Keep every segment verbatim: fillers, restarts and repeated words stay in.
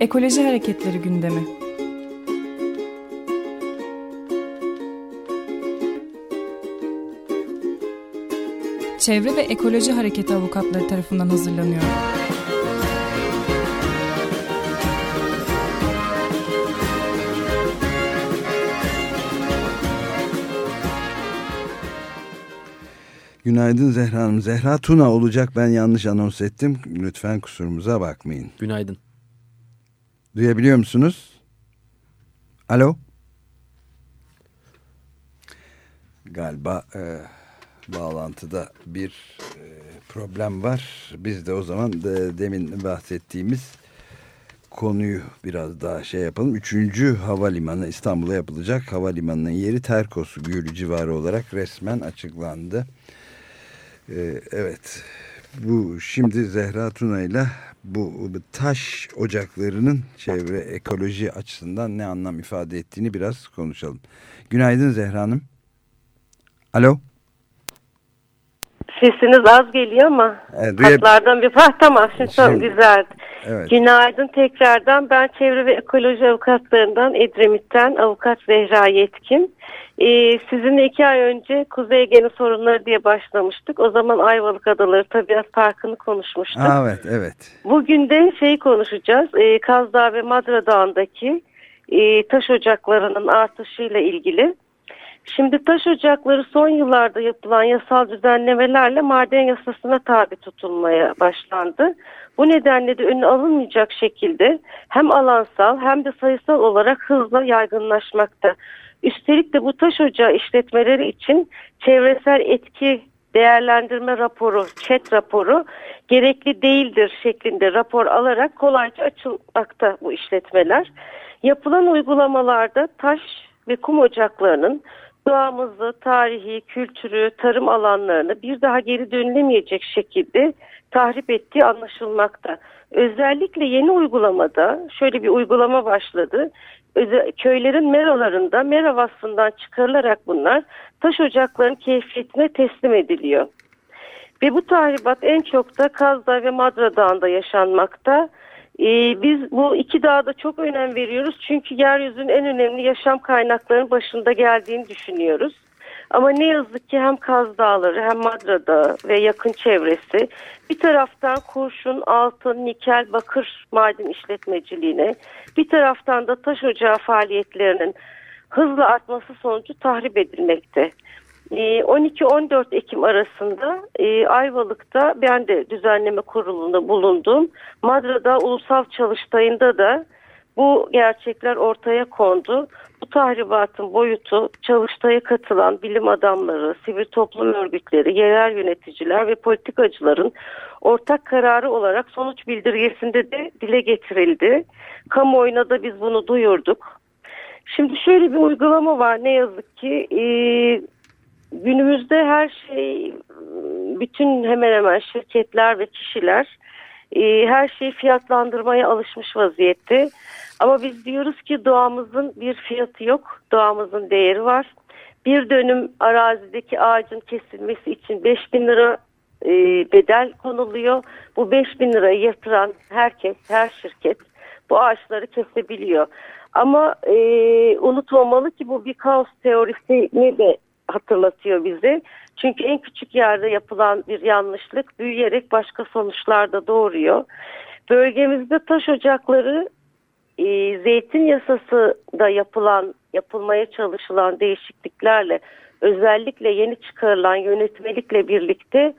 Ekoloji Hareketleri gündemi. Çevre ve Ekoloji Hareketi avukatları tarafından hazırlanıyor. Günaydın Zehra Hanım. Zehra Tuna olacak, ben yanlış anons ettim. Lütfen kusurumuza bakmayın. Günaydın. Duyabiliyor musunuz? Alo? Galiba e, bağlantıda bir e, problem var. Biz de o zaman de, demin bahsettiğimiz konuyu biraz daha şey yapalım. Üçüncü havalimanı, İstanbul'a yapılacak havalimanının yeri Terkos Gölü civarı olarak resmen açıklandı. Ee, evet, bu şimdi Zehra Tuna ile bu taş ocaklarının çevre ekoloji açısından ne anlam ifade ettiğini biraz konuşalım. Günaydın Zehra Hanım. Alo. Sesiniz az geliyor ama e, duya... katlardan bir ah tamam şimdi, şimdi... güzel. Evet. Günaydın tekrardan, ben çevre ve ekoloji avukatlarından Edremit'ten avukat Zehra Yetkin. Ee, sizinle iki ay önce Kuzey Ege'nin sorunları diye başlamıştık. O zaman Ayvalık Adaları Tabiat Parkı'nı konuşmuştuk. Aa, evet, evet. Bugün de şeyi konuşacağız. Ee, Kaz Dağı ve Madra Dağı'ndaki e, taş ocaklarının artışıyla ilgili. Şimdi taş ocakları son yıllarda yapılan yasal düzenlemelerle maden yasasına tabi tutulmaya başlandı. Bu nedenle de önüne alınmayacak şekilde hem alansal hem de sayısal olarak hızla yaygınlaşmakta. Üstelik de bu taş ocağı işletmeleri için çevresel etki değerlendirme raporu, ÇED raporu gerekli değildir şeklinde rapor alarak kolayca açılmakta bu işletmeler. Yapılan uygulamalarda taş ve kum ocaklarının doğamızı, tarihi, kültürü, tarım alanlarını bir daha geri dönülemeyecek şekilde tahrip ettiği anlaşılmakta. Özellikle yeni uygulamada şöyle bir uygulama başladı. Köylerin meralarında mera vasfından çıkarılarak bunlar taş ocaklarının keyfiyetine teslim ediliyor. Ve bu tahribat en çok da Kaz Dağı ve Madra Dağı'nda yaşanmakta. Ee, biz bu iki dağa da çok önem veriyoruz çünkü yeryüzünün en önemli yaşam kaynaklarının başında geldiğini düşünüyoruz. Ama ne yazık ki hem Kaz Dağları hem Madra Dağı ve yakın çevresi bir taraftan kurşun, altın, nikel, bakır maden işletmeciliğine, bir taraftan da taş ocağı faaliyetlerinin hızla artması sonucu tahrip edilmekte. on iki on dört Ekim arasında Ayvalık'ta ben de düzenleme kurulunda bulundum. Madra'da ulusal çalıştayında da bu gerçekler ortaya kondu. Bu tahribatın boyutu çalıştaya katılan bilim adamları, sivil toplum örgütleri, yerel yöneticiler ve politikacıların ortak kararı olarak sonuç bildirgesinde de dile getirildi. Kamuoyuna da biz bunu duyurduk. Şimdi şöyle bir uygulama var, ne yazık ki Ee, günümüzde her şey, bütün hemen hemen şirketler ve kişiler e, her şeyi fiyatlandırmaya alışmış vaziyette. Ama biz diyoruz ki doğamızın bir fiyatı yok, doğamızın değeri var. Bir dönüm arazideki ağacın kesilmesi için beş bin lira e, bedel konuluyor. Bu beş bin lirayı yatıran herkes, her şirket bu ağaçları kesebiliyor. Ama e, unutmamalı ki bu bir kaos teorisini de hatırlatıyor bizi. Çünkü en küçük yerde yapılan bir yanlışlık büyüyerek başka sonuçlar da doğuruyor. Bölgemizde taş ocakları e, zeytin yasasında yapılan, yapılmaya çalışılan değişikliklerle, özellikle yeni çıkarılan yönetmelikle birlikte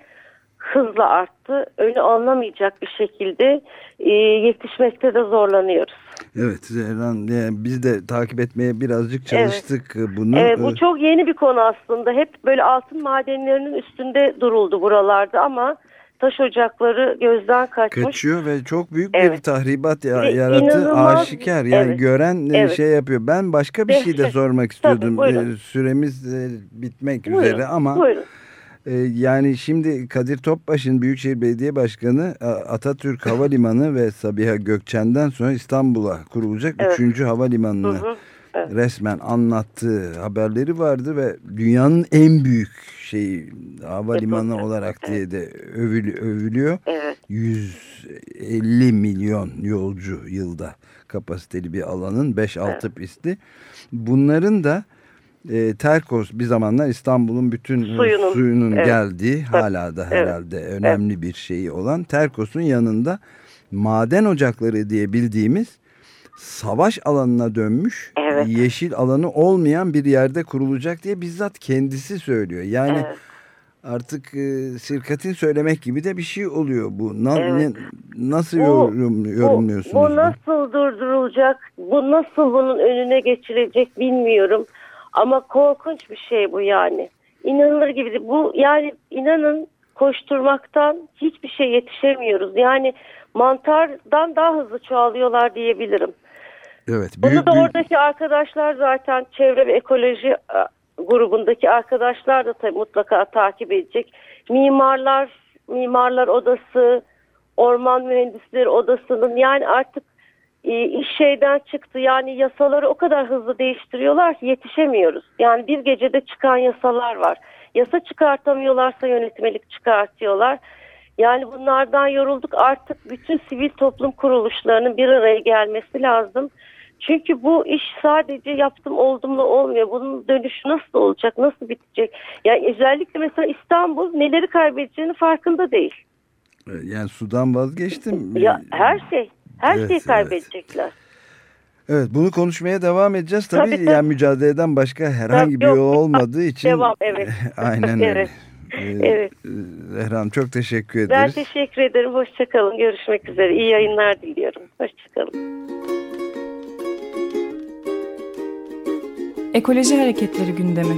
hızla arttı. Önü alınamayacak bir şekilde e, yetişmekte de zorlanıyoruz. Evet Zehra Hanım, yani biz de takip etmeye birazcık çalıştık, evet. Bunu. Evet, bu çok yeni bir konu aslında. Hep böyle altın madenlerinin üstünde duruldu buralarda ama taş ocakları gözden kaçmış. Kaçıyor ve çok büyük evet. bir tahribat ya, yarattı aşikar. Yani evet. gören evet. şey yapıyor. Ben başka bir evet. şey de sormak istiyordum. Tabii, süremiz bitmek buyurun. üzere ama... Buyurun. Yani şimdi Kadir Topbaş'ın Büyükşehir Belediye Başkanı Atatürk Havalimanı ve Sabiha Gökçen'den sonra İstanbul'a kurulacak evet. üçüncü havalimanını hı hı. Evet. resmen anlattığı haberleri vardı ve dünyanın en büyük şeyi havalimanı evet. olarak diye de övül, övülüyor. Evet. 100 elli milyon yolcu yılda kapasiteli bir alanın beş altı evet. pisti. Bunların da e, Terkos bir zamanlar İstanbul'un bütün suyunun, suyunun evet. geldiği hala da herhalde evet. önemli evet. bir şeyi olan Terkos'un yanında maden ocakları diye bildiğimiz savaş alanına dönmüş evet. yeşil alanı olmayan bir yerde kurulacak diye bizzat kendisi söylüyor. Yani evet. artık e, sirkatin söylemek gibi de bir şey oluyor bu. Na, evet. ne, nasıl bu, yorum, yorumluyorsunuz? Bu, bu nasıl durdurulacak? Bu nasıl bunun önüne geçilecek bilmiyorum. Ama korkunç bir şey bu yani. İnanılır gibi değil. Bu yani inanın koşturmaktan hiçbir şey yetişemiyoruz. Yani mantardan daha hızlı çoğalıyorlar diyebilirim. Evet. Büyük, bunu da büyük... oradaki arkadaşlar zaten çevre ve ekoloji grubundaki arkadaşlar da tabii mutlaka takip edecek. Mimarlar, Mimarlar Odası, Orman Mühendisleri Odası'nın yani artık iş şeyden çıktı. Yani yasaları o kadar hızlı değiştiriyorlar ki yetişemiyoruz. Yani bir gecede çıkan yasalar var. Yasa çıkartamıyorlarsa yönetmelik çıkartıyorlar. Yani bunlardan yorulduk. Artık bütün sivil toplum kuruluşlarının bir araya gelmesi lazım. Çünkü bu iş sadece yaptım oldumla olmuyor. Bunun dönüşü nasıl olacak? Nasıl bitecek? Yani özellikle mesela İstanbul neleri kaybedeceğinin farkında değil. Yani sudan vazgeçtim. Ya her şey. Her evet, şeyi kaybedecekler. Evet. Evet, bunu konuşmaya devam edeceğiz. Tabii, tabii, tabii. yani mücadeleden başka herhangi tabii, bir yok, yol olmadığı için. Devam, evet. Aynen öyle. Evet. Evet. Zehra çok teşekkür ederiz. Ben teşekkür ederim. Hoşçakalın. Görüşmek üzere. İyi yayınlar diliyorum. Hoşçakalın. Ekoloji Hareketleri gündemi.